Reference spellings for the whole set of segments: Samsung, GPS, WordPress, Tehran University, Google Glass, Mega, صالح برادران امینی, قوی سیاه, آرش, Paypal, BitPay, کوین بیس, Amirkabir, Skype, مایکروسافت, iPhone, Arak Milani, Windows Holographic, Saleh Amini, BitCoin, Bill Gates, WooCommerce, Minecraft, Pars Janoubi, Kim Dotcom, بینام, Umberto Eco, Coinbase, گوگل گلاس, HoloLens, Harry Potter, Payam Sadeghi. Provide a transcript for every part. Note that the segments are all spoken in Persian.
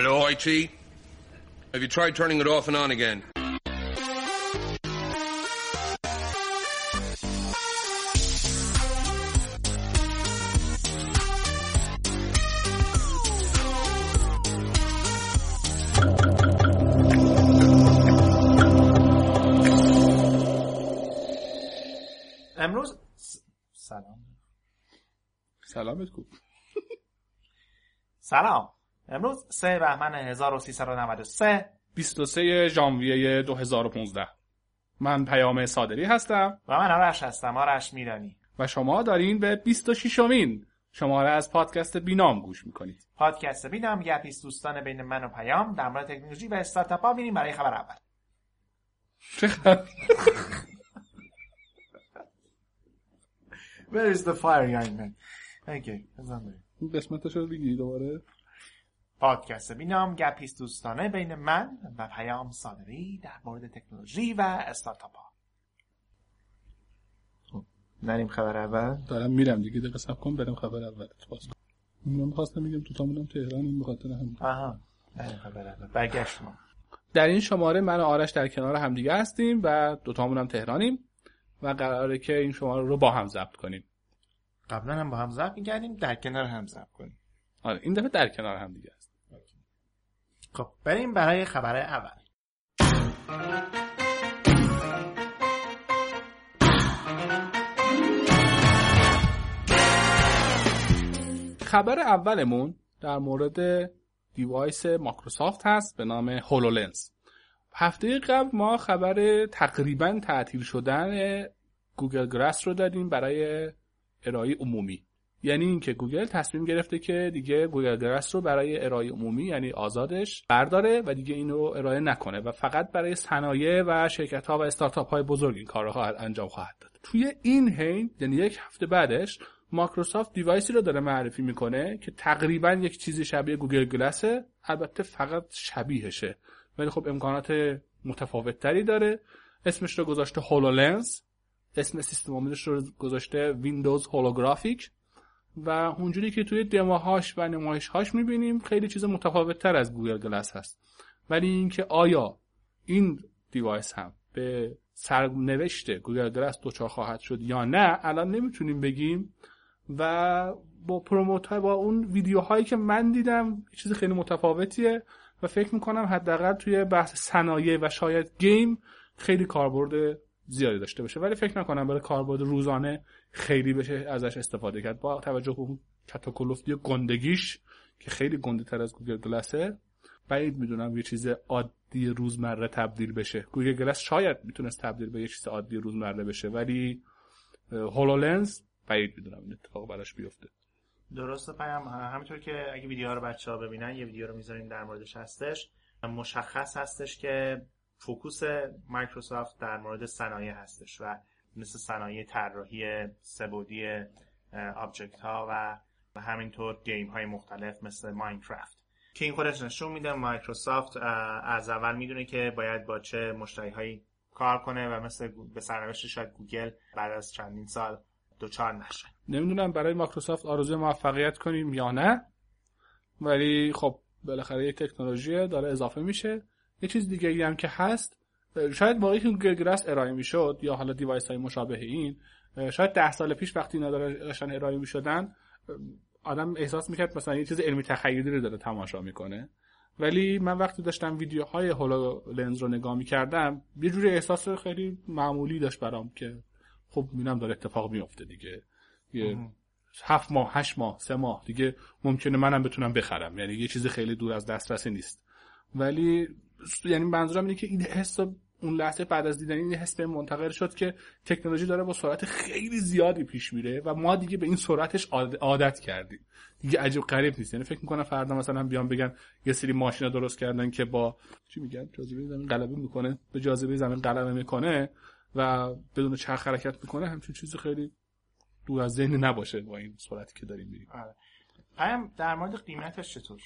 Hello, IT? Have you tried turning it off and on again? امروز سلامت کو سلام. امروز 3 بهمن 1393 23 ژانویه 2015. من پیام صادقی هستم و من آرش هستم، آرش میلانی، و شما دارین به 26مین شماره از پادکست بینام گوش میکنید. پادکست بینام گپی است دوستان بین من و پیام در مورد تکنولوژی و استارتاپ‌ها. میریم برای خبر اول. چه خبر؟ Where is the fire, young man? Okay, بزنید. این قسمتشو بگی دوباره. پادکست بینام گپی است دوستانه بین من و پیام صادقی در مورد تکنولوژی و استارتاپ‌ها. نریم خبر اول. دارم میرم دیگه، دقیقه صبر کن برم خبر اول. خواستم. من خواستم میگم تو تامونم تهرانم به خاطر هم. آها. بریم خبر اول. برگشت ما. در این شماره من و آرش در کنار همدیگه هستیم و دو تامونم تهرانیم و قراره که این شماره رو با هم ضبط کنیم. قبلا هم با هم ضبط می‌کردیم، در کنار هم ضبط کنیم. آره، این دفعه در کنار هم دیگه است. خب بریم برای خبر اول. خبر اولمون در مورد دیوایس مایکروسافت هست به نام هولولنز. هفته قبل ما خبر تقریباً تعطیل شدن گوگل گلاس رو دادیم برای ارائه عمومی. یعنی اینکه گوگل تصمیم گرفته که دیگه گوگل گلاس رو برای ارائه عمومی، یعنی آزادش، برداره و دیگه این رو ارائه نکنه و فقط برای صنایع و شرکت‌ها و استارتاپ‌های بزرگ این کارها انجام خواهد داد. توی این حین، یعنی یک هفته بعدش، مایکروسافت دیوایسی رو داره معرفی می‌کنه که تقریباً یک چیزی شبیه گوگل گلاسه، البته فقط شبیهشه. ولی خب امکانات متفاوت‌تری داره. اسمش رو گذاشته هولولنز. اسم سیستم عاملش رو گذاشته ویندوز هولوگرافیک و اونجوری که توی دموهاش و نمایش‌هاش می‌بینیم خیلی چیز متفاوت‌تر از گوگل گلاس هست. ولی اینکه آیا این دیوایس هم به سرنوشت گوگل گلاس دوچار خواهد شد یا نه، الان نمیتونیم بگیم و با پروموت‌ها، با اون ویدیوهایی که من دیدم، چیز خیلی متفاوتیه و فکر میکنم حداقل توی بحث صنایع و شاید گیم خیلی کاربرد زیادی داشته باشه، ولی فکر نکنم برای کاربرد روزانه خیلی بشه ازش استفاده کرد با توجه به اون کتاکلفتی و گندگیش که خیلی گنده‌تر از گوگل گلاسه. بعید میدونم یه چیز عادی روزمره تبدیل بشه. گوگل گلاس شاید میتونست تبدیل به یه چیز عادی روزمره بشه، ولی هولولنز بعید میدونم این اتفاق براش بیفته. درسته پیام، همینطور که اگه ویدیوها رو بچه‌ها ببینن، یه ویدیو رو می‌ذاریم در موردش هستش، مشخص هستش که فوکوس مایکروسافت در مورد صنایع هستش و مثل صنایع طراحی سه‌بعدی آبجکت ها و همینطور گیم های مختلف مثل ماینکرافت که این خودش نشون میده مایکروسافت از اول میدونه که باید با چه مشتری‌هایی کار کنه و مثل به سرنوشت شاید گوگل بعد از چندین سال دوچار نشه. نمیدونم برای مایکروسافت آرزوی موفقیت کنیم یا نه، ولی خب بالاخره یک تکنولوژی داره اضافه میشه. یه چیز دیگه‌ای هم که هست، شاید واقعی که گوگل گلاس ارائه میشد یا حالا دیوایس‌های مشابه این، شاید 10 سال پیش وقتی اینا داشتن ارائه میشدن آدم احساس میکرد مثلا یه چیز علمی تخیلی رو داره تماشا میکنه، ولی من وقتی داشتم ویدیوهای هولولنز رو نگاه میکردم یه جوری احساس خیلی معمولی داشت برام که خب می‌بینم داره اتفاق میفته دیگه. یه 7 ماه، 8 ماه، 3 ماه دیگه ممکنه منم بتونم بخرم. یعنی یه چیز خیلی دور از دسترس نیست. ولی یعنی منظورم اینه که این حس اون لحظه بعد از دیدن این حس منتقل شد که تکنولوژی داره با سرعت خیلی زیادی پیش میره و ما دیگه به این سرعتش عادت کردیم. دیگه عجب غریب نیست. یعنی فکر می‌کنم فردا مثلا بیان بگن یه سری ماشینا درست کردن که با چی میگن جاذبه زمین غلبه می‌کنه، به جاذبه زمین غلبه می‌کنه و بدون چرخ حرکت میکنه، همچین چیزی خیلی دور از ذهن نباشه با این سرعتی که داریم میریم. آره. پیام در مورد قیمتش چطور؟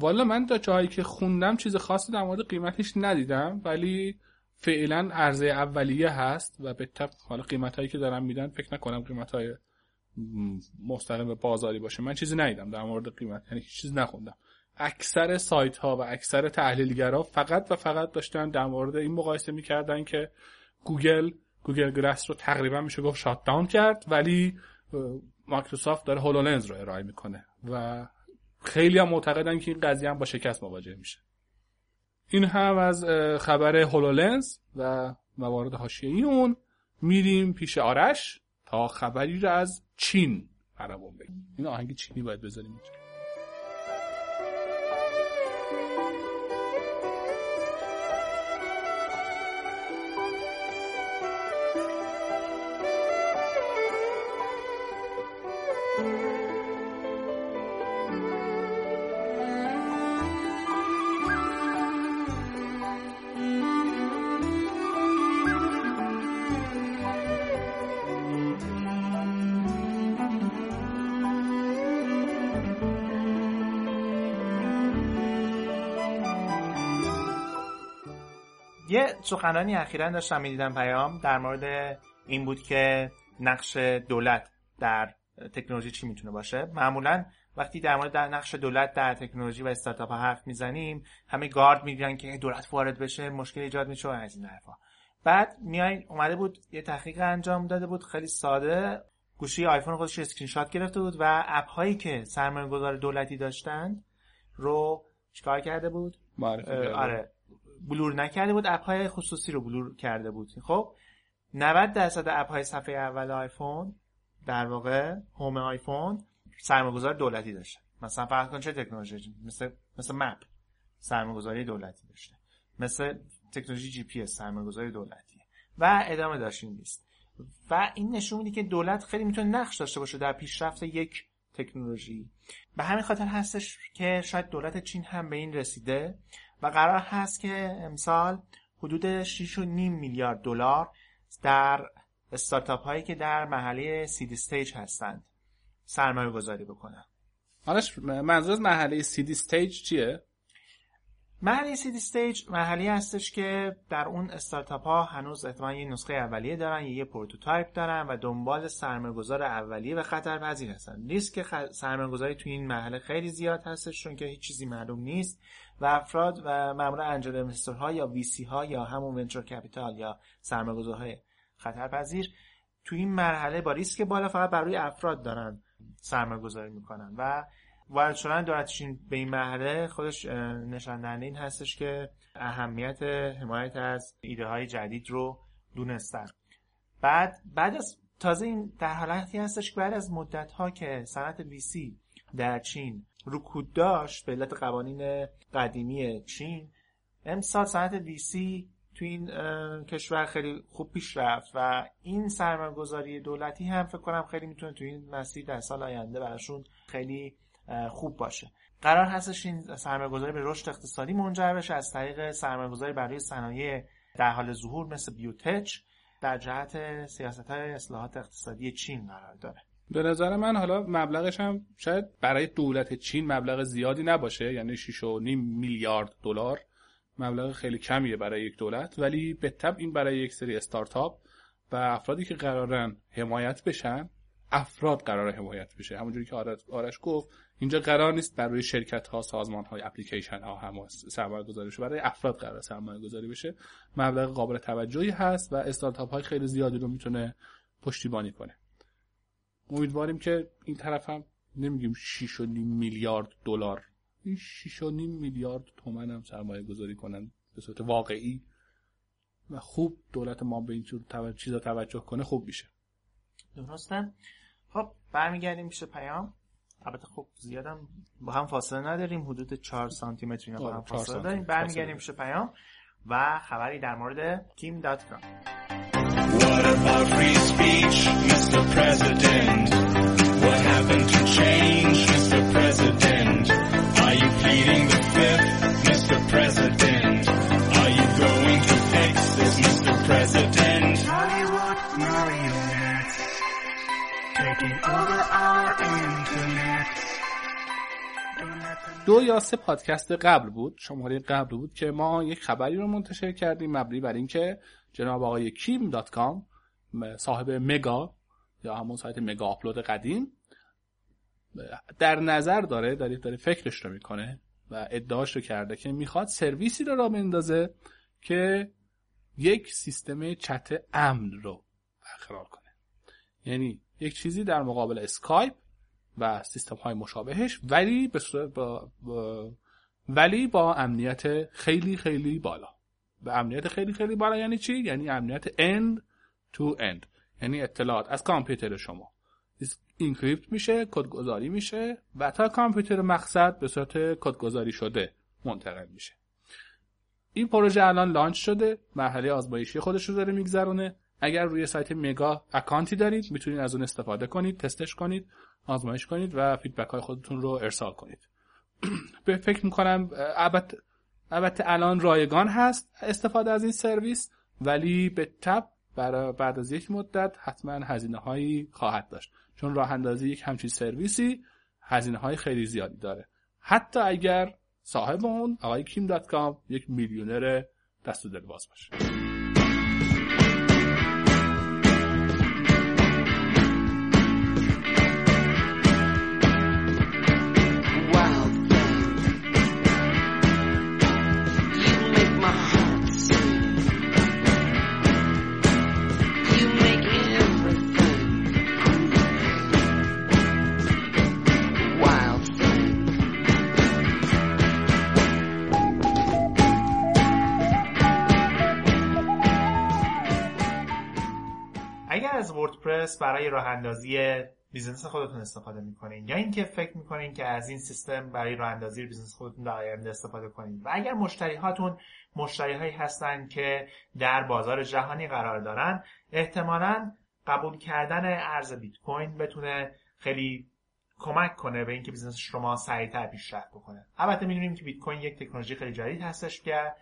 والا من تا جایی که خوندم چیز خاصی در مورد قیمتش ندیدم، ولی فعلا عرضه اولیه هست و به طب حالا قیمتایی که دارن میدن فکر نکنم قیمتای مستقیم بازاری باشه. من چیزی ندیدم در مورد قیمت، یعنی هیچ چیز نخوندم. اکثر سایت ها و اکثر تحلیلگرا فقط و فقط داشتن در مورد این مقایسه میکردن که گوگل گلس رو تقریبا میشه گفت شات داون کرد، ولی مایکروسافت داره هولولنز رو ارائه میکنه و خیلی هم معتقدن که این قضیه هم با شکست مواجه میشه. این هم از خبر هولولنز و موارد حاشیه‌ای اون. میریم پیش آرش تا خبری رو از چین برامون بگه. این آهنگ چینی باید بذاریم اینجا. یه سخنرانی اخیراً داشتم می‌دیدم پیام، در مورد این بود که نقش دولت در تکنولوژی چی میتونه باشه. معمولاً وقتی در مورد نقش دولت در تکنولوژی و استارتاپ‌ها حرف میزنیم، همه گارد میگیرن که دولت وارد بشه مشکل ایجاد میشه و از این حرفا. بعد میای اومده بود یه تحقیق انجام داده بود خیلی ساده، گوشی آیفون خودش اسکرین شات گرفته بود و اپ‌هایی که سرمایه‌گذار دولتی داشتن رو چیکار کرده بود؟ آره، بلور نکرده بود، اپ‌های خصوصی رو بلور کرده بود. خب 90% اپ‌های صفحه اول آیفون در واقع هوم آیفون سرمایه‌گذار دولتی داشته. مثلا فرض کن چه تکنولوژی، مثل مپ سرمایه‌گذاری دولتی داشته، مثل تکنولوژی جی پی اس سرمایه‌گذاری دولتی و ادامه داشتین نیست. و این نشون میده که دولت خیلی میتونه نقش داشته باشه در پیشرفت یک تکنولوژی. به همین خاطر هستش که شاید دولت چین هم به این رسیده و قرار هست که امسال حدود 6.5 میلیارد دلار در استارتاپ هایی که در مرحله سید استیج هستند سرمایه گذاری بکنن. آرش، منظور از مرحله سید استیج چیه؟ مرحله سید استیج مرحله هستش که در اون استارتاپ ها هنوز احتمالاً یه نسخه اولیه دارن یا یه پروتوتایپ دارن و دنبال سرمایه گذار اولیه و خطرپذیر هستن. ریسک سرمایه گذاری تو این مرحله خیلی زیاد هستش چون که هیچ چیزی معلوم نیست و افراد و معمولا انجل اینوسترها یا وی سی ها یا همون ونچر کپیتال یا سرمایه‌گذارهای خطرپذیر تو این مرحله با ریسک بالا فقط بر روی افراد دارن سرمایه‌گذاری میکنن و وارد شدن دولتشین به این مرحله خودش نشان دهنده این هستش که اهمیت حمایت از ایده های جدید رو دونستن. بعد از تازه این در حالتی هستش که بعد از مدت ها که صنعت وی سی در چین رکود داشت به علت قوانین قدیمی چین، امسال صنعت وی سی تو این کشور خیلی خوب پیش رفت و این سرمایه‌گذاری دولتی هم فکر کنم خیلی میتونه تو این مسیر در سال آینده براشون خیلی خوب باشه. قرار هستش این سرمایه‌گذاری به رشد اقتصادی منجر بشه از طریق سرمایه‌گذاری برای صنایع در حال ظهور مثل بیوتچ در جهت سیاست‌های اصلاحات اقتصادی چین قرار داره. به نظر من حالا مبلغش هم شاید برای دولت چین مبلغ زیادی نباشه، یعنی 6.5 میلیارد دلار مبلغ خیلی کمیه برای یک دولت، ولی به طبع این برای یک سری استارتاپ و افرادی که قرارن حمایت بشن، افراد قراره حمایت بشه. همونجوری که آرش گفت اینجا قرار نیست برای شرکت ها، سازمان های، اپلیکیشن ها هم سرمایه گذاری بشه، برای افراد قراره سرمایه گذاری بشه. مبلغ قابل توجهی هست و استارتاپ های خیلی زیادی رو میتونه پشتیبانی کنه. امیدواریم که این طرف هم نمیگیم 6.5 میلیارد دلار، این 6.5 میلیارد تومن هم سرمایه گذاری کنن به صورت واقعی و خوب دولت ما به این چیزا توجه کنه خوب میشه. درسته؟ خب برمیگردیم پیش پیام. البته خب زیادم با هم فاصله نداریم، حدود 4 سانتی متر اینا با هم فاصله داریم. برمیگردیم پیش پیام و خبری در مورد Kim Dotcom. What about free speech, Mr. President? What happened to change, Mr. President? Are you pleading the fifth, Mr. President? Are you going to fix this, Mr. President? Hollywood marionettes taking over our internet. 2 یا 3 پادکست قبل بود، شماره قبل بود که ما یک خبری رو منتشر کردیم مبنی بر اینکه جناب آقای کیم دات کام صاحب مگا یا همون سایت مگا آپلود قدیم در نظر داره فکرش رو میکنه و ادعاش رو کرده که میخواد سرویسی رو راه بندازه که یک سیستم چت امن رو برقرار کنه، یعنی یک چیزی در مقابل اسکایپ و سیستم های مشابهش، ولی به صورت ولی با امنیت خیلی خیلی بالا. به امنیت خیلی خیلی بالا یعنی چی؟ یعنی امنیت end to end، یعنی اطلاعات از کامپیوتر شما اینکریپت میشه، کدگذاری میشه و تا کامپیوتر مقصد به صورت کدگذاری شده منتقل میشه. این پروژه الان لانچ شده، مرحله آزمایشی خودش رو داره میگذرونه. اگر روی سایت مگا اکانتی دارید میتونید از اون استفاده کنید، تستش کنید، آزمایش کنید و فیدبک های خودتون رو ارسال کنید. به فکر میکنم البته الان رایگان هست استفاده از این سرویس، ولی به تبع برای بعد از یک مدت حتما هزینه هایی خواهد داشت، چون راه اندازی یک همچین سرویسی هزینه های خیلی زیادی داره. حتی اگر صاحب اون آقای کیم دات کام یک میلیونر دست و دل باز باشه. از وردپرس برای راه اندازی بیزنس خودتون استفاده میکنین یا اینکه فکر میکنین که از این سیستم برای راه اندازی بیزنس خودتون در آینده استفاده کنین، و اگر مشتری هاتون مشتری هایی هستن که در بازار جهانی قرار دارن، احتمالاً قبول کردن ارز بیت کوین بتونه خیلی کمک کنه به اینکه بیزنس شما سریعتر پیشرفت بکنه. البته میدونیم که بیت کوین یک تکنولوژی خیلی جدید هستش که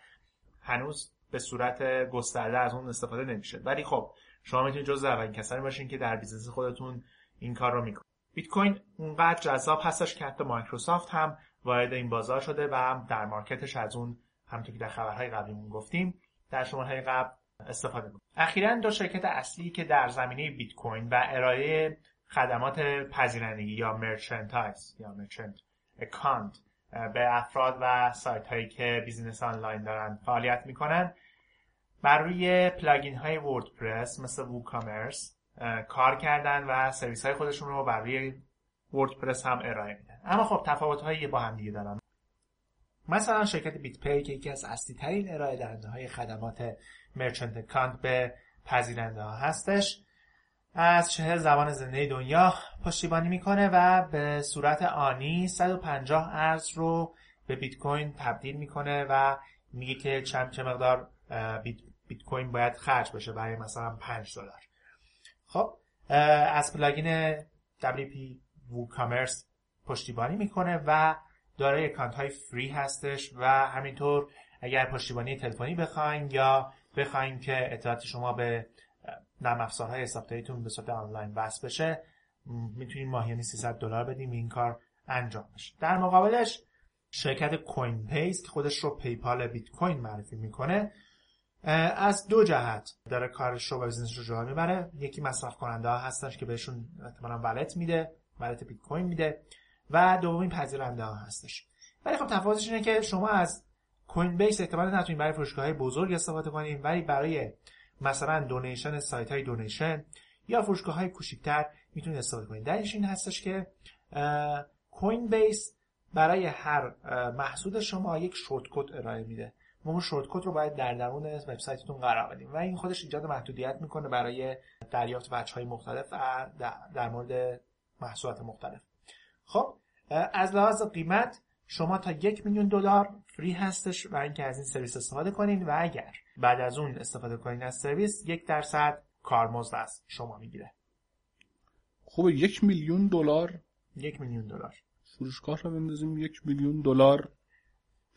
هنوز به صورت گسترده از اون استفاده نمیشه، ولی خب شما میتونید جزء اولین کسانی باشین که در بیزنس خودتون این کار رو میکنید. بیت کوین اونقدر جذاب هستش که حتی مایکروسافت هم وارد این بازار شده و هم در مارکتش از اون، همونطور که در خبرهای قبلیمون گفتیم، در شماره‌های قبل استفاده می‌کنه. اخیراً دو شرکت اصلی که در زمینه بیت کوین و ارائه خدمات پذیرندگی یا مرچنتایز یا مرچنت اکانت به افراد و سایت‌هایی که بیزنس آنلاین دارن فعالیت میکنن، بر روی پلاگین های وردپرس مثل ووکامرس کار کردن و سرویس های خودشون رو بر روی وردپرس هم ارائه میدن. اما خب تفاوت هایی با هم دیگه دارن. مثلا شرکت بیت پی که یکی از اصلی ترین ارائه دهنده های خدمات مرچنت اکانت به پذیرنده ها هستش، از 40 زبان زنده دنیا پشتیبانی میکنه و به صورت آنی 150 ارز رو به بیت کوین تبدیل میکنه و میگه که چه مقدار بیت کوین باید خرج بشه برای مثلا $5. خب از پلاگین WP WooCommerce پشتیبانی میکنه و دارای اکانت های فری هستش، و همینطور اگر پشتیبانی تلفنی بخواین یا بخواین که اطلاعات شما به نرم افزارهای حسابداریتون به صورت آنلاین وصل بشه، میتونین ماهیانه $300 بدیم این کار انجام بشه. در مقابلش شرکت کوین پیس که خودش رو پیپال بیت کوین معرفی میکنه، از دو جهت داره کارش رو و بیزنسش رو جا میبره. یکی مصرف کننده ها هستش که بهشون احتمالاً والت میده، والت بیت کوین میده، و دومین پذیرنده ها هستش. ولی خب تفاوتش اینه که شما از کوین بیس احتمالاً نتونید برای فروشگاه های بزرگ استفاده کنید، ولی برای مثلا دونیشن، سایت های دونیشن یا فروشگاه های کوچیک‌تر میتونید استفاده کنید. دلیلش این هستش که کوین بیس برای هر محصول شما یک شورت کد ارائه میده. ما شورت کد رو باید در درون وبسایتتون قرار بدیم و این خودش ایجاد محدودیت میکنه برای دریافت وجه‌های مختلف در مورد محصولات مختلف. خب از لحاظ قیمت شما تا $1,000,000 فری هستش برای اینکه از این سرویس استفاده کنین، و اگر بعد از اون استفاده کنین از سرویس 1% کارمزد است شما میگیره. خوبه $1,000,000 $1,000,000 فروشگاه رو بندازیم $1,000,000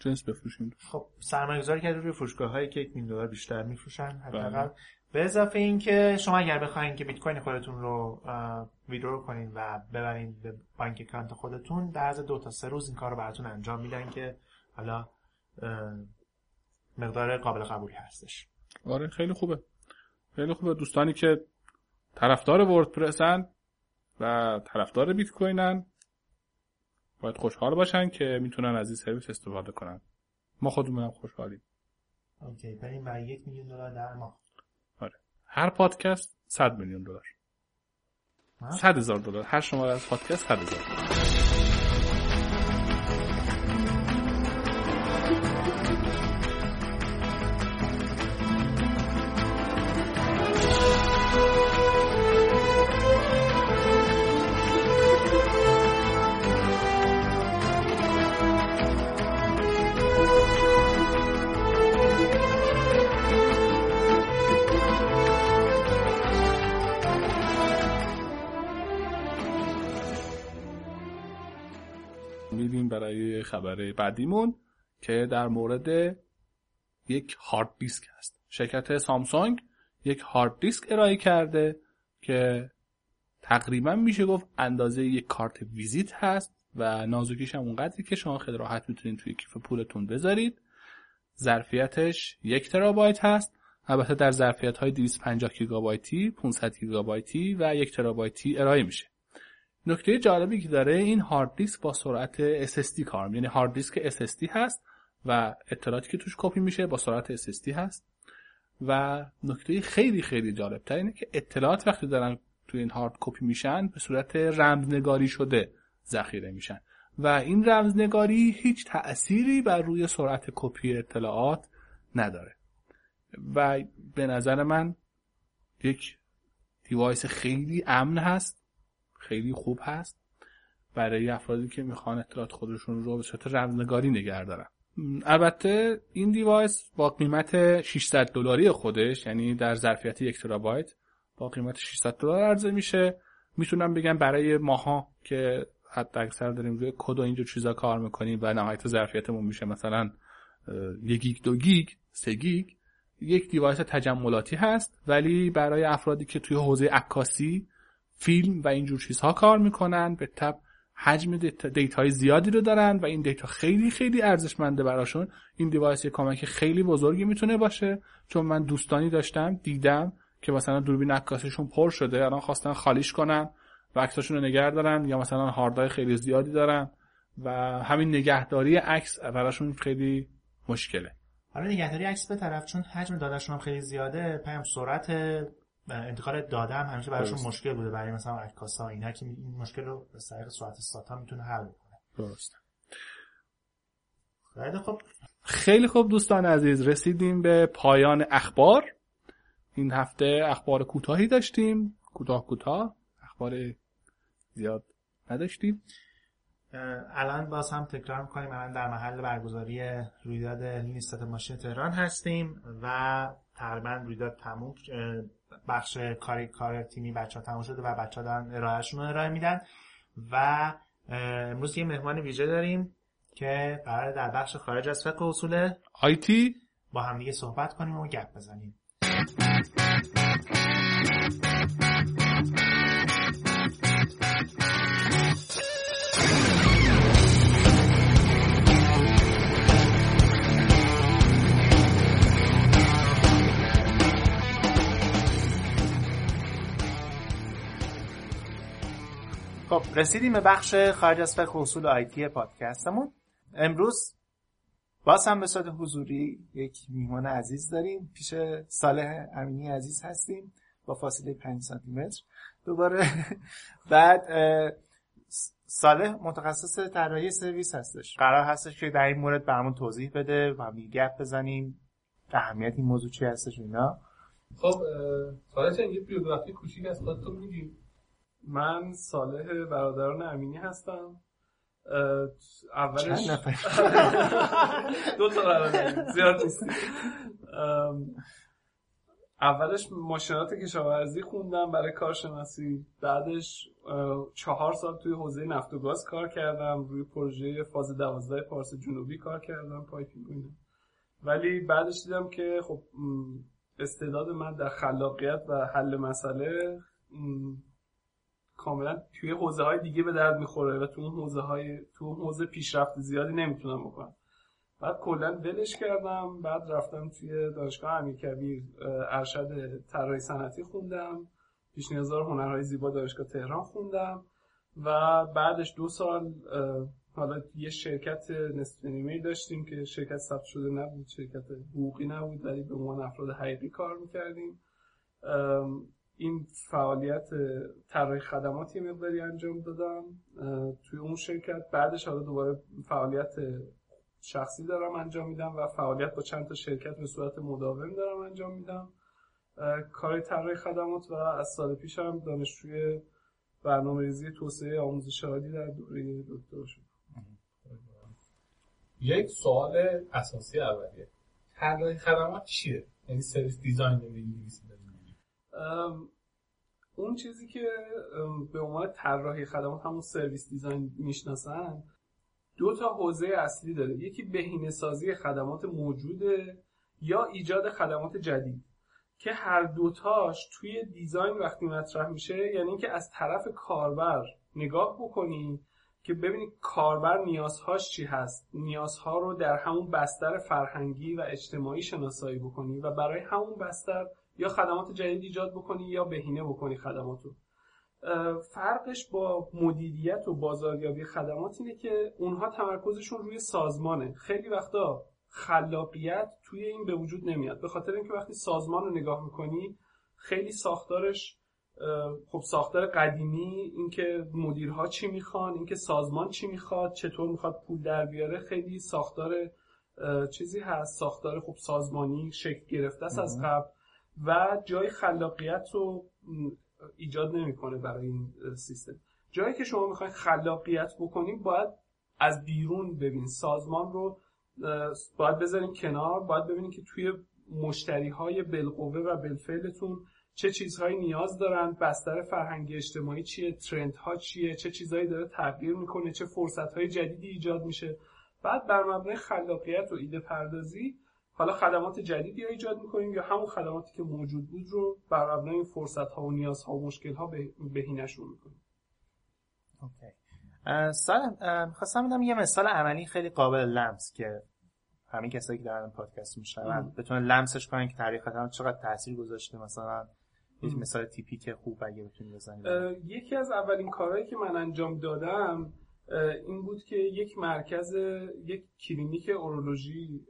جنس بفروشیم. خب سرمایه‌گذاری کرده روی فروشگاه‌هایی که $1,000,000 بیشتر می‌فروشن حداقل. به اضافه اینکه شما اگر بخواید که بیت کوین خودتون رو ویدرو کنین و ببرین به بانک اکانت خودتون، در از 2 تا 3 روز این کار رو براتون انجام میدن که حالا مقدار قابل قبولی هستش. آره خیلی خوبه، خیلی خوبه. دوستانی که طرفدار وردپرسن و طرفدار بیت کوینن باید خوشحال باشن که میتونن از این سرویس استفاده کنن. ما خودمونم خوشحالیم. اوکی، برای این برای $1,000,000 در ماه. آره. هر پادکست $100,000,000. $100,000. هر شماره از پادکست $100,000. برای خبر بعدیمون که در مورد یک هارد دیسک هست. شرکت سامسونگ یک هارد دیسک ارائه کرده که تقریبا میشه گفت اندازه یک کارت ویزیت هست و نازکیش هم اونقدری که شما خیلی راحت میتونید توی کیف پولتون بذارید. ظرفیتش 1 ترابایت هست. البته در ظرفیت های 250 گیگابایتی، 500 گیگابایتی و 1 ترابایتی ارائه میشه. نکته جالبی که داره این هارد دیسک با سرعت SSD کار می‌کنه، یعنی هارد دیسک SSD هست و اطلاعاتی که توش کپی میشه با سرعت SSD هست. و نکته خیلی خیلی جالب‌تر اینه که اطلاعات وقتی دارن تو این هارد کپی میشن به صورت رمزنگاری شده ذخیره میشن و این رمزنگاری هیچ تأثیری بر روی سرعت کپی اطلاعات نداره و به نظر من یک دیوایس خیلی امن هست، خیلی خوب هست برای افرادی که میخوان اطلاعات خودشون رو به صورت رمزنگاری نگه دارن. البته این دیوایس با قیمت $600 خودش، یعنی در ظرفیت 1 ترابایت با قیمت $600 عرضه میشه. میتونم بگم برای ماها که حتی اکثر داریم روی کد و اینجور چیزا کار میکنیم و نهایت ظرفیتمون میشه مثلا 1 گیگ 2 گیگ 3 گیگ، یک دیوایس تجملاتی هست ولی برای افرادی که توی حوزه عکاسی، فیلم و اینجور چیزها کار میکنن به تبع حجم دیتای زیادی رو دارن و این دیتا خیلی خیلی ارزشمنده براشون. این دیوایس یک کمک خیلی بزرگی میتونه باشه چون من دوستانی داشتم دیدم که مثلا دوربین عکاسیشون پر شده، الان خواستن خالیش کنن و عکساشون رو نگه دارن، یا مثلا هاردای خیلی زیادی دارن و همین نگهداری عکس براشون خیلی مشکله. حالا نگهداری عکس به طرف، چون حجم دادهشون هم خیلی زیاده، پیام سرعت انتقال داده هم همیشه براشون مشکل بوده، برای مثلا عکاسا اینا که این مشکل رو به طریق سرعت استاتا میتونه حل کنه. درسته. خیلی خوب دوستان عزیز، رسیدیم به پایان اخبار. این هفته اخبار کوتاهی داشتیم، کوتاه، اخبار زیاد نداشتیم. الان باز هم تکرار می‌کنیم الان در محل برگزاری رویداد لیست ماشین تهران هستیم و تقریبا رویداد تموم، بخش کار تیمی بچه‌ها تموم شده و بچه‌ها دارن ارائهشون رو ارائه میدن و امروز یه مهمان ویژه داریم که قراره در بخش خارج از فقه و اصول آیتی با هم دیگه صحبت کنیم و گپ بزنیم. خب رسیدیم به بخش خارج از فقه اصول آیتی پادکستمون. امروز باز هم به صورت حضوری یک میهمان عزیز داریم. پیش صالح امینی عزیز هستیم با فاصله 5 سانتی متر دوباره. بعد صالح متخصص طراحی سرویس هستش، قرار هستش که در این مورد برامون توضیح بده و هم گپ بزنیم اهمیت این موضوع چی هستش اینا. خب صالح جان یه بیوگرافی کوچیک از خودتون میگی؟ من صالح برادران امینی هستم. اولش چند نفر؟ 2 تا برادر زیاد نیست. اولش ماشینات کشاورزی خوندم برای کارشناسی، بعدش 4 سال توی حوزه نفت و گاز کار کردم، روی پروژه فاز 12 پارس جنوبی کار کردم، پایپینگ. ولی بعدش دیدم که خب استعداد من در خلاقیت و حل مسئله کاملا توی حوزه های دیگه به درد میخوره و تو اون حوزه پیشرفت زیادی نمیتونم بکنم. بعد کلا ولش کردم. بعد رفتم توی دانشگاه امیرکبیر ارشد طراحی صنعتی خوندم، پیشنیازدار هنرهای زیبا دانشگاه تهران خوندم و بعدش 2 سال حالا یه شرکت نصف نیمه‌ای داشتیم که شرکت ثبت شده نبود، شرکت حقوقی نبود، ولی به عنوان افراد حقیقی کار می‌کردیم. این فعالیت طراحی خدماتی مقداری انجام دادم توی اون شرکت. بعدش حالا دوباره فعالیت شخصی دارم انجام میدم و فعالیت با چند تا شرکت به صورت مداوم دارم انجام میدم، کار طراحی خدمات. و از سال پیشم دانشجوی برنامه‌ریزی توسعه آموزش عالی در دوره دکترا شدم. یک سوال اساسی اولیه، طراحی خدمات چیه؟ یعنی سرویس دیزاین به انگلیسی اون چیزی که به عنوان طراحی خدمات همون سرویس دیزاین میشناسن دو تا حوزه اصلی داره. یکی بهینه‌سازی خدمات موجوده یا ایجاد خدمات جدید، که هر دوتاش توی دیزاین وقتی مطرح میشه یعنی اینکه از طرف کاربر نگاه بکنی که ببینی کاربر نیازهاش چی هست، نیازها رو در همون بستر فرهنگی و اجتماعی شناسایی بکنی و برای همون بستر یا خدمات جدید ایجاد بکنی یا بهینه بکنی خدماتو. فرقش با مدیریت و بازاریابی خدمات اینه که اونها تمرکزشون روی سازمانه. خیلی وقتا خلاقیت توی این به وجود نمیاد، به خاطر اینکه وقتی سازمان رو نگاه میکنی خیلی ساختارش خب ساختار قدیمی، اینکه مدیرها چی میخوان، اینکه سازمان چی میخواد، چطور میخواد پول در بیاره، خیلی ساختار چیزی هست، ساختار خب سازمانی شکل گرفته است از قبل و جای خلاقیت رو ایجاد نمیکنه برای این سیستم. جایی که شما میخواین خلاقیت بکنیم باید از بیرون ببینید، سازمان رو باید بذارین کنار، باید ببینید که توی مشتریهای بالقوه و بالفعلتون چه چیزهایی نیاز دارن، بستر فرهنگی اجتماعی چیه، ترندها چیه، چه چیزهایی داره تغییر میکنه، چه فرصتهای جدیدی ایجاد میشه. بعد بر مبنای خلاقیت و ایده پردازی حالا خدمات جدیدی رو ایجاد میکنیم یا همون خدماتی که موجود بود رو بر مبنای این فرصت‌ها و نیازها و مشکل‌ها بهینه‌شون میکنیم. اوکی. می‌خواستم بدم یه مثال عملی خیلی قابل لمس که همین کسایی که دارن پادکست میشنون بتونن لمسش کنن که طریق خدمات چقدر تاثیر گذاشته. مثلا یه مثال تیپیک خوب اگه بتونید بزنید. یکی از اولین کارهایی که من انجام دادم این بود که یک کلینیک اورولوژی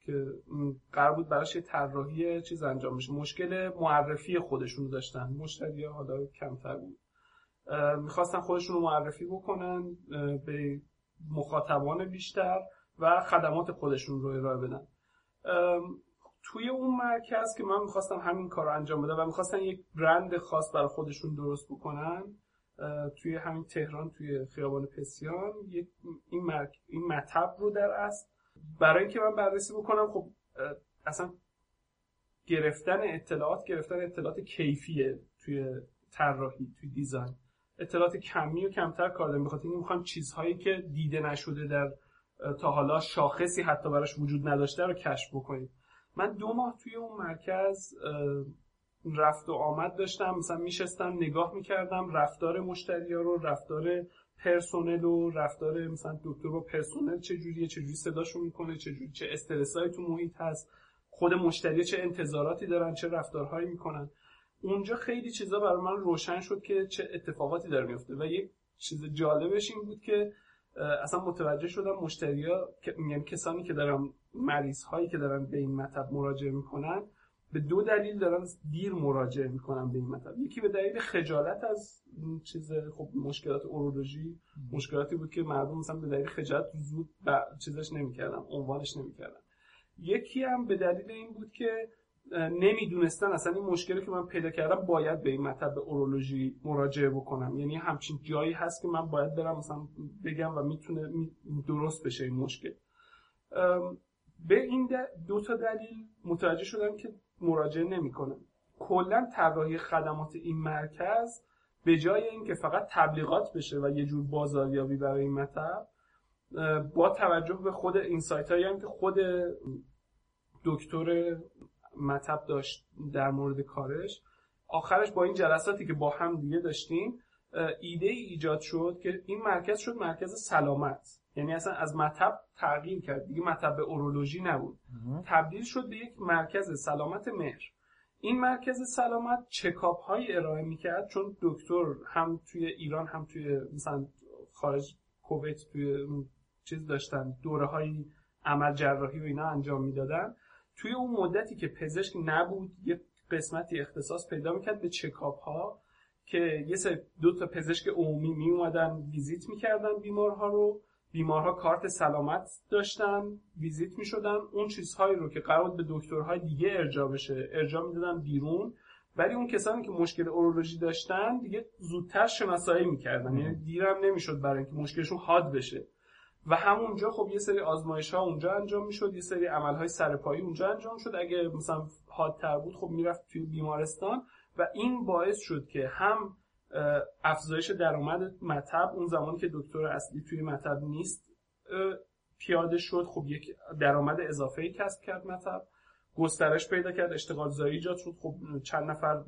که قرار بود براش یه طراحی چیز انجام بشه، مشکل معرفی خودشون داشتن، مشتری‌ها حالا کمتر بود، میخواستن خودشون رو معرفی بکنن به مخاطبان بیشتر و خدمات خودشون رو ارائه بدن. توی اون مرکز که من میخواستم همین کار رو انجام بدم و میخواستن یک برند خاص برای خودشون درست بکنن توی همین تهران توی خیابان پسیان، این مطب رو در اصل برای اینکه من بررسی بکنم، خب اصلا گرفتن اطلاعات کیفیه توی طراحی، توی دیزاین اطلاعات کمی و کمتر کار داریم، بخاطر اینکه میخوام چیزهایی که دیده نشده در تا حالا شاخصی حتی براش وجود نداشته رو کشف بکنیم. من 2 ماه توی اون مرکز رفت و آمد داشتم، مثلا میشستم نگاه میکردم رفتار مشتری‌ها رو، رفتار پرسونل و رفتار مثلا دکتر با پرسونل چه جوری صداشون میکنه، چه استرسایی تو محیط هست، خود مشتری چه انتظاراتی دارن، چه رفتارهایی میکنن. اونجا خیلی چیزا برای من روشن شد که چه اتفاقاتی داره میفته و یک چیز جالبش این بود که اصلا متوجه شدم مشتری‌ها یعنی کسانی که دارن، مریض هایی که دارن به این مطب مراجعه میکنن به 2 دلیل دارن دیر مراجعه میکنن به این مطلب. یکی به دلیل خجالت از خب مشکلات اورولوژی، مشکلاتی بود که مردم مثلا به دلیل خجالت زود چیزش نمیکردن، عنوانش نمیکردن. یکی هم به دلیل این بود که نمیدونستن اصلا این مشکلی که من پیدا کردم باید به این مطب اورولوژی مراجعه بکنم، یعنی همچین جایی هست که من باید برم مثلا بگم و میتونه درست بشه این مشکل. به این 2 تا دلیل متوجه شدم که مراجعه نمیکنه. کلا طراحی خدمات این مرکز به جای اینکه فقط تبلیغات بشه و یه جور بازاریابی برای این مطلب، با توجه به خود اینسایت هایی هم که خود دکتر مطلب داشت در مورد کارش، آخرش با این جلساتی که با هم دیگه داشتیم ایده ای ایجاد شد که این مرکز شد مرکز سلامت. یعنی اصلا از مطب تغییر کرد، دیگه مطب اورولوژی نبود، تبدیل شد به یک مرکز سلامت مهر. این مرکز سلامت چکاپ های ارائه میکرد، چون دکتر هم توی ایران هم توی مثلا خارج کویت توی چیز داشتن دوره‌های عمل جراحی و اینا انجام میدادن، توی اون مدتی که پزشک نبود یه قسمتی اختصاص پیدا میکرد به چکاپ ها که یه سری دو تا پزشک عمومی می اومدن ویزیت میکردن بیمارها رو، بیمارها کارت سلامت داشتن ویزیت میشدن، اون چیزهایی رو که قرار بود به دکترهای دیگه ارجاع بشه ارجاع میدادن بیرون، ولی اون کسانی که مشکل اورولوژی داشتن دیگه زودتر شناسایی میکردن، یعنی دیرم نمیشد برای اینکه مشکلشون حاد بشه و همونجا خب یه سری آزمایش‌ها اونجا انجام می‌شد، یه سری عمل‌های سرپایی اونجا انجام شد، اگه مثلا حادتر بود خب میرفت توی بیمارستان و این باعث شد که هم افزایش درآمد مطب اون زمانی که دکتر اصلی توی مطب نیست پیاده شد، خب یک درآمد اضافه‌ای کسب کرد مطب، گسترش پیدا کرد، اشتغال زایی ایجاد شد، خب چند نفر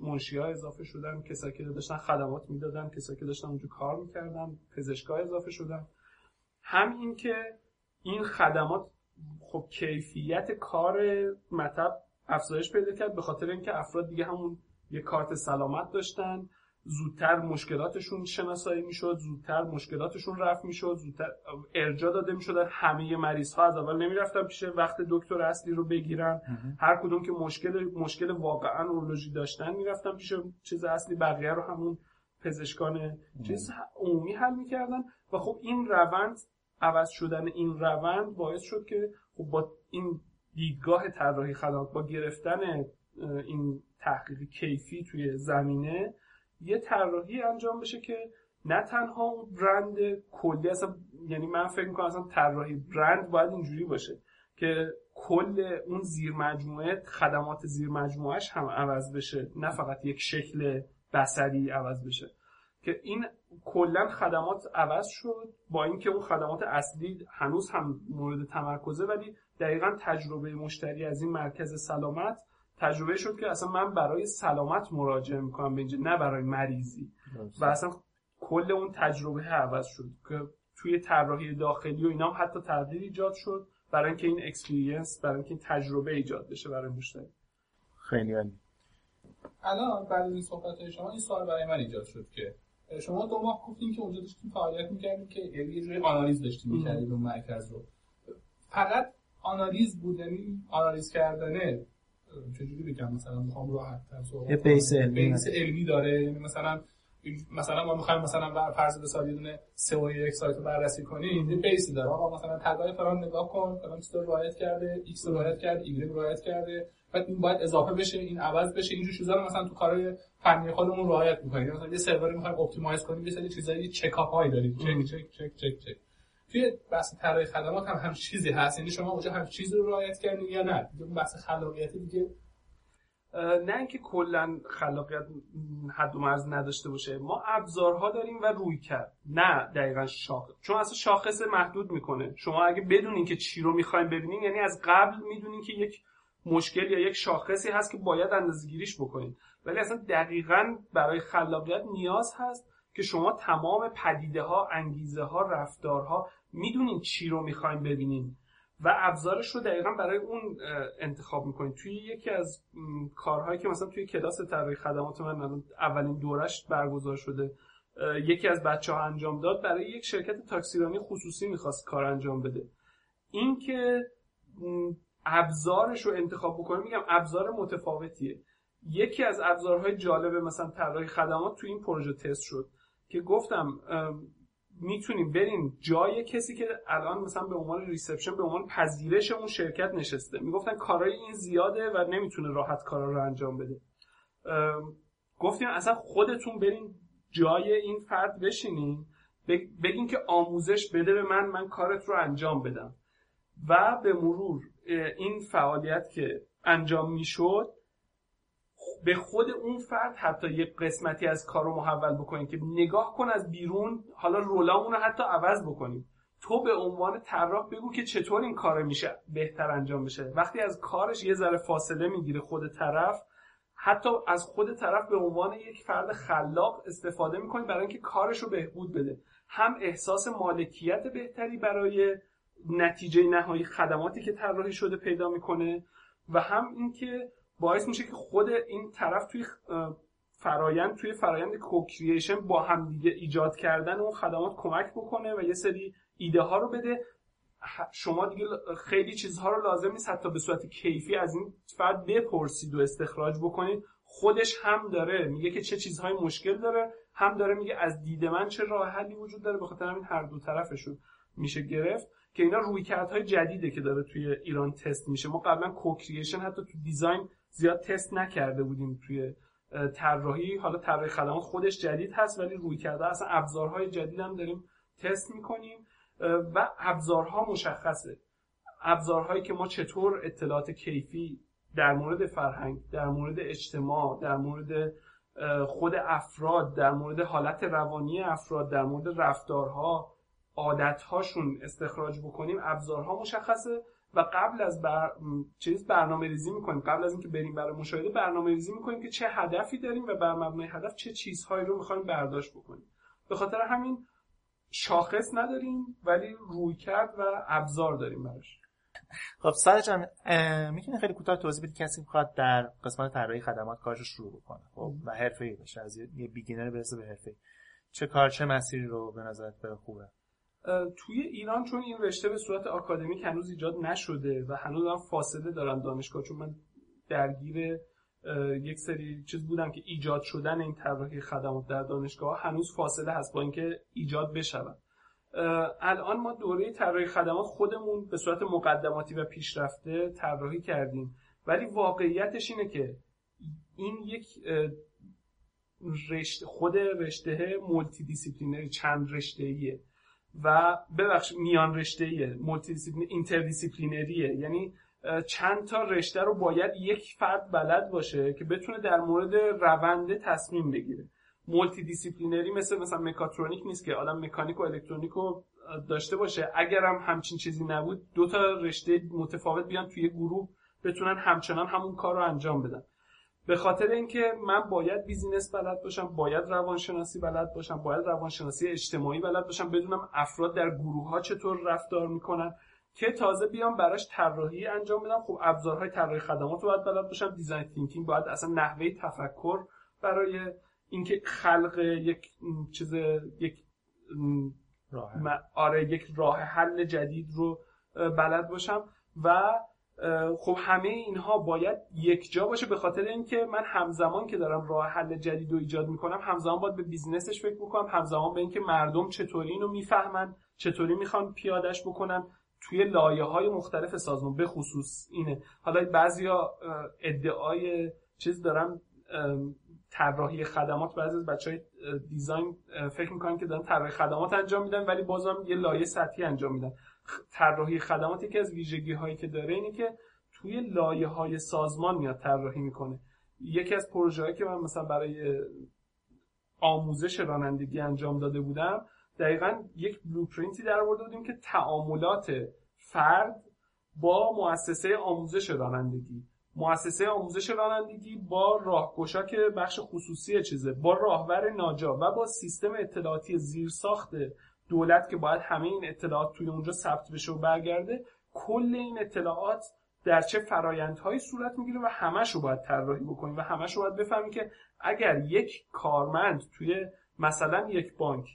منشی‌ها اضافه شدن، کسایی که داشتن خدمات میدادن، کسایی که داشتن اونجا کار می‌کردن، پزشک‌ها اضافه شدن. هم این که این خدمات خب کیفیت کار مطب افزایش پیدا کرد به خاطر اینکه افراد دیگه همون یه کارت سلامت داشتن، زودتر مشکلاتشون شناسایی میشد، زودتر مشکلاتشون رفع میشد، زودتر ارجاع داده میشدن، همه مریض ها از اول نمیرفتن پیش وقت دکتر اصلی رو بگیرن، هر کدوم که مشکل واقعا اورولوژی داشتن میرفتن پیش چیز اصلی، بقیه رو همون پزشکان چیز عمومی حل میکردن و خب این روند عوض شدن این روند باعث شد که خب با این دیدگاه طراحی خدمات با گرفتن این تحقیق کیفی توی زمینه یه طراحی انجام بشه که نه تنها برند کلی، اصلا یعنی من فکر می‌کنم اصلا طراحی برند باید اینجوری باشه که کل اون زیرمجموعه خدمات زیرمجموعه‌اش هم عوض بشه، نه فقط یک شکل بصری عوض بشه، که این کلا خدمات عوض شد با اینکه اون خدمات اصلی هنوز هم مورد تمرکزه، ولی دقیقاً تجربه مشتری از این مرکز سلامت تجربه شد که اصلا من برای سلامت مراجعه میکنم به اینجا نه برای مریضی و اصلا کل اون تجربه عوض شد که توی طراحی داخلی و اینا هم حتی تغییر ایجاد شد برای اینکه این اکسپریانس، برای اینکه این تجربه ایجاد بشه برای مشتری. خیلی عالی. الان بعد از این صحبت‌های شما این سوال برای من ایجاد شد که شما دو ماه گفتین که اونجا داشتین فعالیت می‌کردین که یه جوری آنالیز داشتین می‌کردین اون مرکز رو، فقط آنالیز بود؟ یعنی آنالیز کردنه چجوری بگم، مثلا می‌خوام راحت‌تر صحبت کنم، بیس علمی داره، یعنی مثلا ما می‌خوایم مثلا فرض بسازیم یه دونه سئو یک سایت رو بررسی کنیم، یه بیسی داره، آقا مثلا تگای فلان نگاه کن، فلان چیزا رعایت کرده، ایکس رعایت کرده، ایگرگ رعایت کرده، بعد این باید اضافه بشه، این عوض بشه، این جور چیزا رو مثلا تو کارهای فنی خودمون رعایت می‌کنیم، مثلا یه سرور می‌خوایم اپتیمایز کنیم، یه سری چیزایی چکاپ‌هایی داریم، چک. توی بحث طراحی خدمات هم چیزی هست، یعنی شما اونجا هر چیزی رو رعایت کردین یا نه؟ دیگه بحث خلاقیت دیگه، نه اینکه کلا خلاقیت حد و مرز نداشته باشه، ما ابزارها داریم و رویکرد، نه دقیقاً شاخص، چون اصلا شاخص محدود می‌کنه، شما اگه بدونین که چی رو می‌خواید ببینین، یعنی از قبل می‌دونین که یک مشکل یا یک شاخصی هست که باید اندازه‌گیریش بکنید، ولی اصلا دقیقاً برای خلاقیت نیاز هست که شما تمام پدیده‌ها، انگیزه‌ها، رفتارها میدونین چی رو می‌خواید ببینین و ابزارش رو دقیقاً برای اون انتخاب می‌کنید. توی یکی از کارهایی که مثلا توی کلاس طراحی خدمات من اولین دورش برگزار شده، یکی از بچه‌ها انجام داد، برای یک شرکت تاکسیرانی خصوصی می‌خواست کار انجام بده. این که ابزارش رو انتخاب بکنیم، میگم ابزار متفاوتیه. یکی از ابزارهای جالب مثلا طراحی خدمات تو این پروژه تست شد که گفتم میتونیم بریم جای کسی که الان مثلا به عنوان ریسپشن، به عنوان پذیرش اون شرکت نشسته، میگفتن کارهای این زیاده و نمیتونه راحت کارا رو انجام بده، گفتیم اصلا خودتون برین جای این فرد بشینین، بگین که آموزش بده به من کارت رو انجام بدم و به مرور این فعالیت که انجام میشد به خود اون فرد حتی یک قسمتی از کار رو محول بکنیم که نگاه کن از بیرون، حالا رولامون رو حتی عوض بکنیم، تو به عنوان طراح بگو که چطور این کار میشه بهتر انجام بشه. وقتی از کارش یه ذره فاصله میگیره خود طرف، حتی از خود طرف به عنوان یک فرد خلاق استفاده میکنی برای اینکه کارش رو بهبود بده، هم احساس مالکیت بهتری برای نتیجه نهایی خدماتی که طراحی شده پیدا میکنه و هم اینکه باعث میشه که خود این طرف توی فرایند توی فرایند کوکریشن با همدیگه ایجاد کردن اون خدمات کمک بکنه و یه سری ایده ها رو بده. شما دیگه خیلی چیزها رو لازم نیست حتی به صورت کیفی از این فرد بپرسید و استخراج بکنید، خودش هم داره میگه که چه چیزهای مشکل داره، هم داره میگه از دید من چه راه حلی وجود داره. به خاطر همین هر دو طرفش میشه گرفت که اینا رویکردهای جدیده که داره توی ایران تست میشه. ما قبلا کوکریشن حتی تو دیزاین زیاد تست نکرده بودیم توی طراحی، حالا طراحی خدمات خودش جدید هست ولی رویکرده اصلا ابزارهای جدید هم داریم تست میکنیم و ابزارها مشخصه، ابزارهایی که ما چطور اطلاعات کیفی در مورد فرهنگ، در مورد اجتماع، در مورد خود افراد، در مورد حالت روانی افراد، در مورد رفتارها، عادتهاشون استخراج بکنیم، ابزارها مشخصه و قبل از برنامه‌ریزی می‌کنیم، قبل از اینکه بریم برای مشاهده برنامه‌ریزی می‌کنیم که چه هدفی داریم و بر مبنای هدف چه چیزهایی رو می‌خوایم برداشت بکنیم. به خاطر همین شاخص نداریم ولی رویکرد و ابزار داریم براش. خب ساده جان، می‌تونی خیلی کوتاه توضیح بدی کسی می‌خواد در قسمت طراحی خدمات کارش رو شروع بکنه خب و حرفه‌ای بشه، از یه بیگینر برسه به حرفه‌ای، چه کار چه مسیری رو به نظرت برای خوبه؟ توی ایران چون این رشته به صورت آکادمیک هنوز ایجاد نشده و هنوز هم فاصله دارن دانشگاه، چون من درگیر یک سری چیز بودم که ایجاد شدن این طراحی خدمات در دانشگاه هنوز فاصله هست با اینکه ایجاد بشون. الان ما دوره طراحی خدمات خودمون به صورت مقدماتی و پیشرفته طراحی کردیم ولی واقعیتش اینه که این یک رشته، خود رشته مولتی دیسیپلینری، چند رشته‌ایه و ببخشید میان رشته‌ایه، مولتی دیسیپلینری، اینتر دیسیپلینریه، یعنی چند تا رشته رو باید یک فرد بلد باشه که بتونه در مورد روند تصمیم بگیره. مولتی دیسیپلینری مثلا مکاترونیک نیست که آدم مکانیک و الکترونیک رو داشته باشه، اگرم همچین چیزی نبود دو تا رشته متفاوت بیان توی گروه بتونن همچنان همون کار رو انجام بدن. به خاطر اینکه من باید بیزینس بلد باشم، باید روانشناسی بلد باشم، باید روانشناسی اجتماعی بلد باشم، بدونم افراد در گروه‌ها چطور رفتار میکنن که تازه بیام براش طراحی انجام بدم. خب ابزارهای طراحی خدمات رو باید بلد باشم، دیزاین تینکینگ، باید اصلا نحوه تفکر برای اینکه خلق یک چیز، یک یک راه حل جدید رو بلد باشم و خب همه اینها باید یک جا باشه. به خاطر اینکه من همزمان که دارم راه حل جدید رو ایجاد میکنم همزمان باید به بیزنسش فکر بکنم، همزمان به اینکه مردم چطوری اینو میفهمن، چطوری میخوان پیادهش بکنن توی لایه‌های مختلف سازمان. به خصوص اینه، حالا بعضیا ادعای چیز دارن طراحی خدمات، بعضی از بچهای دیزاین فکر میکنن که دارن طراحی خدمات انجام میدن ولی بازم یه لایه سطحی انجام میدن. طراحی خدمات یکی از ویژگی هایی که داره اینه که توی لایه های سازمان میاد طراحی میکنه. یکی از پروژه هایی که من مثلا برای آموزش رانندگی انجام داده بودم دقیقاً یک بلوپرینتی درآورده بودیم که تعاملات فرد با مؤسسه آموزش رانندگی، مؤسسه آموزش رانندگی با راهگشا که بخش خصوصی چیزه، با راهور ناجا و با سیستم اطلاعاتی زیرساخت دولت که باید همه این اطلاعات توی اونجا ثبت بشه و برگرده. کل این اطلاعات در چه فرایندهایی صورت میگیره و همه‌شو باید طراحی بکنیم و همه‌شو باید بفهمیم که اگر یک کارمند توی مثلا یک بانک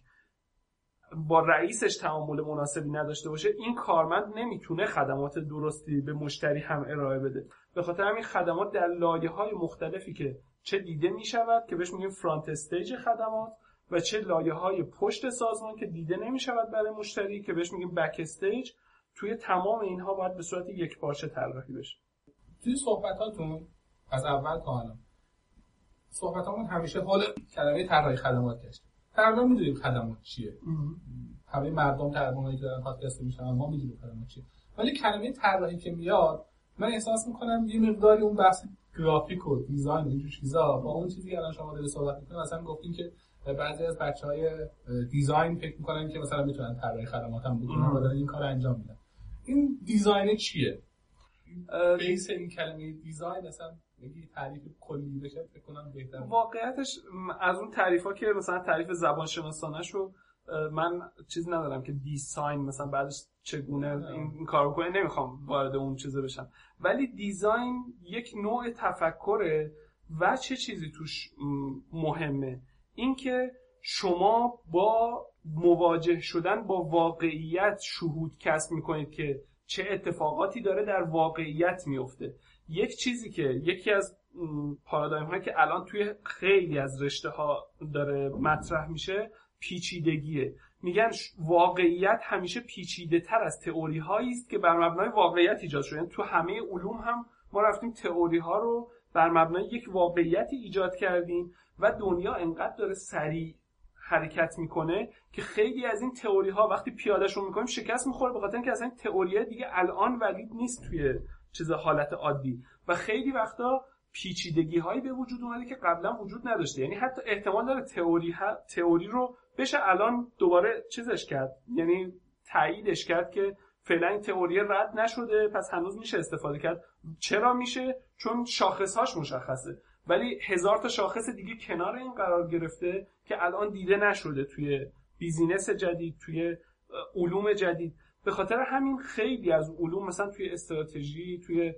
با رئیسش تعامل مناسبی نداشته باشه، این کارمند نمیتونه خدمات درستی به مشتری هم ارائه بده. به خاطر همین خدمات در لایه‌های مختلفی که چه دیده میشود که بهش میگیم فرانت استیج خدمات و چه لایه‌های پشت سازمان که دیده نمیشود برای مشتری که بهش میگیم بک استیج، توی تمام اینها باید به صورت یکپارچه طراحی بشه. توی صحبتاتون از اول تا الان صحبتامون همیشه حول کلمه طراحی خدمات داشت. تقریبا میدونیم خدمات چیه. همه مردم تقریبا که دارن پادکست میشنن ما میدونیم خدمات چیه. ولی کلمه طراحی که میاد من احساس میکنم یه مقداری اون بحث گرافیک و دیزاین اینجور چیزا با اون چیزی که الان شما دارید صحبت میکنید، مثلا گفتین که بعضی از بچهای دیزاین فکر میکنن که مثلا میتونن طراحی خدمات هم بکنن و دارن این کارو انجام میدن. این دیزاین چیه؟ بیس این کلمه دیزاین مثلا یه تعریف کلی بشه فکر کنم بهتره. واقعیتش از اون تعریفا که مثلا تعریف زبانشناسانه‌شو من چیز ندارم که دیزاین مثلا بعدش چگونه این کارو کنه، نمیخوام وارد اون چیزا بشم، ولی دیزاین یک نوع تفکره و چه چیزی توش مهمه؟ اینکه شما با مواجه شدن با واقعیت شهود کسب میکنید که چه اتفاقاتی داره در واقعیت میفته. یک چیزی که یکی از پارادایم هایی که الان توی خیلی از رشته ها داره مطرح میشه پیچیدگیه. میگن واقعیت همیشه پیچیده تر از تئوری هایی است که بر مبنای واقعیت ایجاد شده. یعنی تو همه علوم هم ما رفتیم تئوری ها رو بر مبنای یک واقعیتی ایجاد کردیم و دنیا انقدر داره سریع حرکت میکنه که خیلی از این تئوری ها وقتی پیادهشون میکنیم شکست میخوره، به خاطر اینکه اصلا تئوری دیگه الان ولید نیست توی چیز حالت عادی و خیلی وقتا پیچیدگی هایی به وجود اومده که قبلا وجود نداشته. یعنی حتی احتمال داره تئوری رو بشه الان دوباره چیزش کرد، یعنی تاییدش کرد که فعلا این تئوری رد نشده، پس هنوز میشه استفاده کرد. چرا میشه؟ چون شاخصهاش مشخصه، ولی هزار تا شاخص دیگه کنار این قرار گرفته که الان دیده نشده توی بیزینس جدید، توی علوم جدید. به خاطر همین خیلی از علوم مثلا توی استراتژی، توی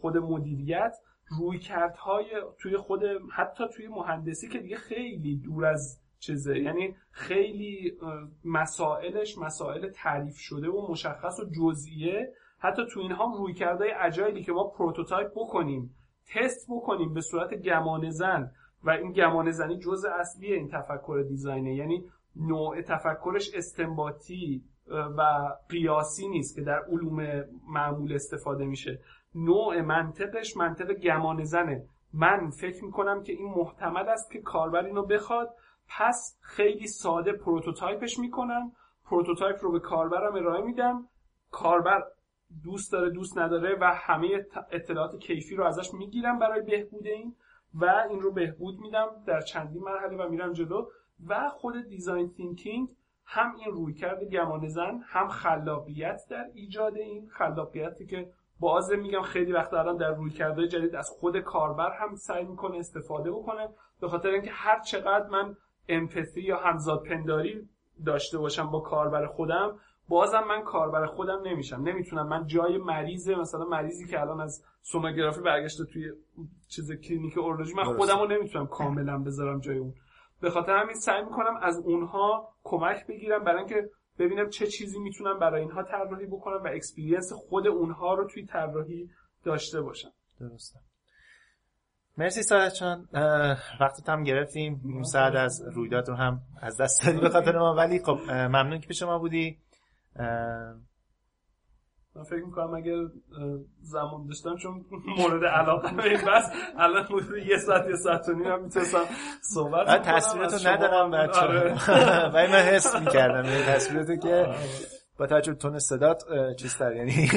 خود مدیریت، رویکردهای توی خود حتی توی مهندسی که دیگه خیلی دور از چیزه، یعنی خیلی مسائلش مسائل تعریف شده و مشخص و جزئیه. حتی تو اینها رویکردهای اجایلی که ما پروتوتایپ بکنیم، تست بکنیم به صورت گمانه زن و این گمانه زنی جزء اصلی این تفکر دیزاینه، یعنی نوع تفکرش استنباطی و قیاسی نیست که در علوم معمول استفاده میشه. نوع منطقش منطق گمانه زنه. من فکر میکنم که این محتمل است که کاربر اینو بخواد، پس خیلی ساده پروتوتایپش میکنم، پروتوتایپ رو به کاربرم ارائه میدم، کاربر دوست داره دوست نداره و همه اطلاعات کیفی رو ازش میگیرم برای بهبود این و این رو بهبود میدم در چندین مرحله و میرم جلو. و خود دیزاین تینکینگ هم این رویکرد گمانه زن، هم خلاقیت در ایجاد این خلاقیتی که بازم میگم خیلی وقتا الان در رویکردهای جدید از خود کاربر هم سعی میکنه استفاده بکنه، به خاطر اینکه هر چقدر من امپاتی یا همزادپنداری داشته باشم با کاربر خودم، بازم من کاربر خودم نمیشم. نمیتونم من جای مریض، مثلا مریضی که الان از سونوگرافی برگشته توی چیز کلینیک اورولوژی، من خودم رو نمیتونم کاملا بذارم جای اون. به خاطر همین سعی میکنم از اونها کمک بگیرم برای اینکه ببینم چه چیزی میتونم برای اینها طراحی بکنم و اکسپریانس خود اونها رو توی طراحی داشته باشم. درسته. مرسی صالح جان، وقتت هم گرفتیم، این ساعت از رویداد رو هم از دست دادی به خاطر ما، ولی خب ممنون که پیش ما بودی. من فکر میکنم اگر زمان داشتم، چون مورد علاقه من بس الان مورد یه ساعت و نیم هم میتونستم صحبت کنم. تصویرتو ندارم بچه‌ها، ولی من حس میکردم تصویرتو که با توجه به تون صدات چیزتر، یعنی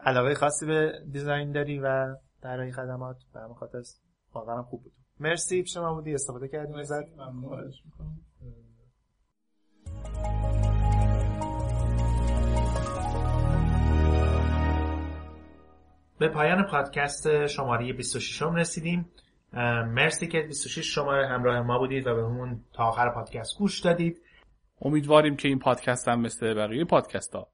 علاقه خاصی به دیزاین داری و طراحی خدمات، به همین خاطر واقعا خوب بود. مرسی شما بودی، استفاده کردیم ازت. ممنون. به پایان پادکست شماره 26 رسیدیم. مرسی که 26 شماره همراه ما بودید و به همون تا آخر پادکست گوش دادید. امیدواریم که این پادکست هم مثل بقیه پادکست ها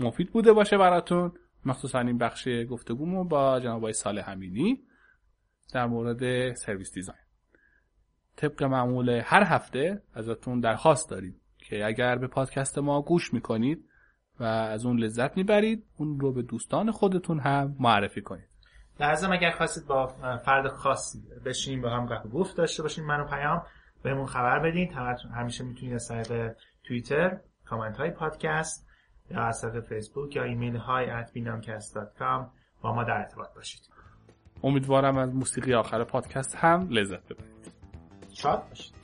مفید بوده باشه براتون، مخصوصا این بخش گفتگومو با جناب آقای صالح امینی در مورد سرویس دیزاین. طبق معمول هر هفته ازتون درخواست داریم که اگر به پادکست ما گوش میکنید و از اون لذت میبرید، اون رو به دوستان خودتون هم معرفی کنید. لازم اگر خواستید با فرد خاصی بشینیم، با هم گفت داشته باشیم، منو پیام بهمون خبر بدین. همیشه میتونید از طریق توییتر، کامنت های پادکست یا از طریق فیسبوک یا ایمیل hi@binamcast.com با ما در ارتباط باشید. امیدوارم از موسیقی آخر پادکست هم لذت ببرید. شاد باشید.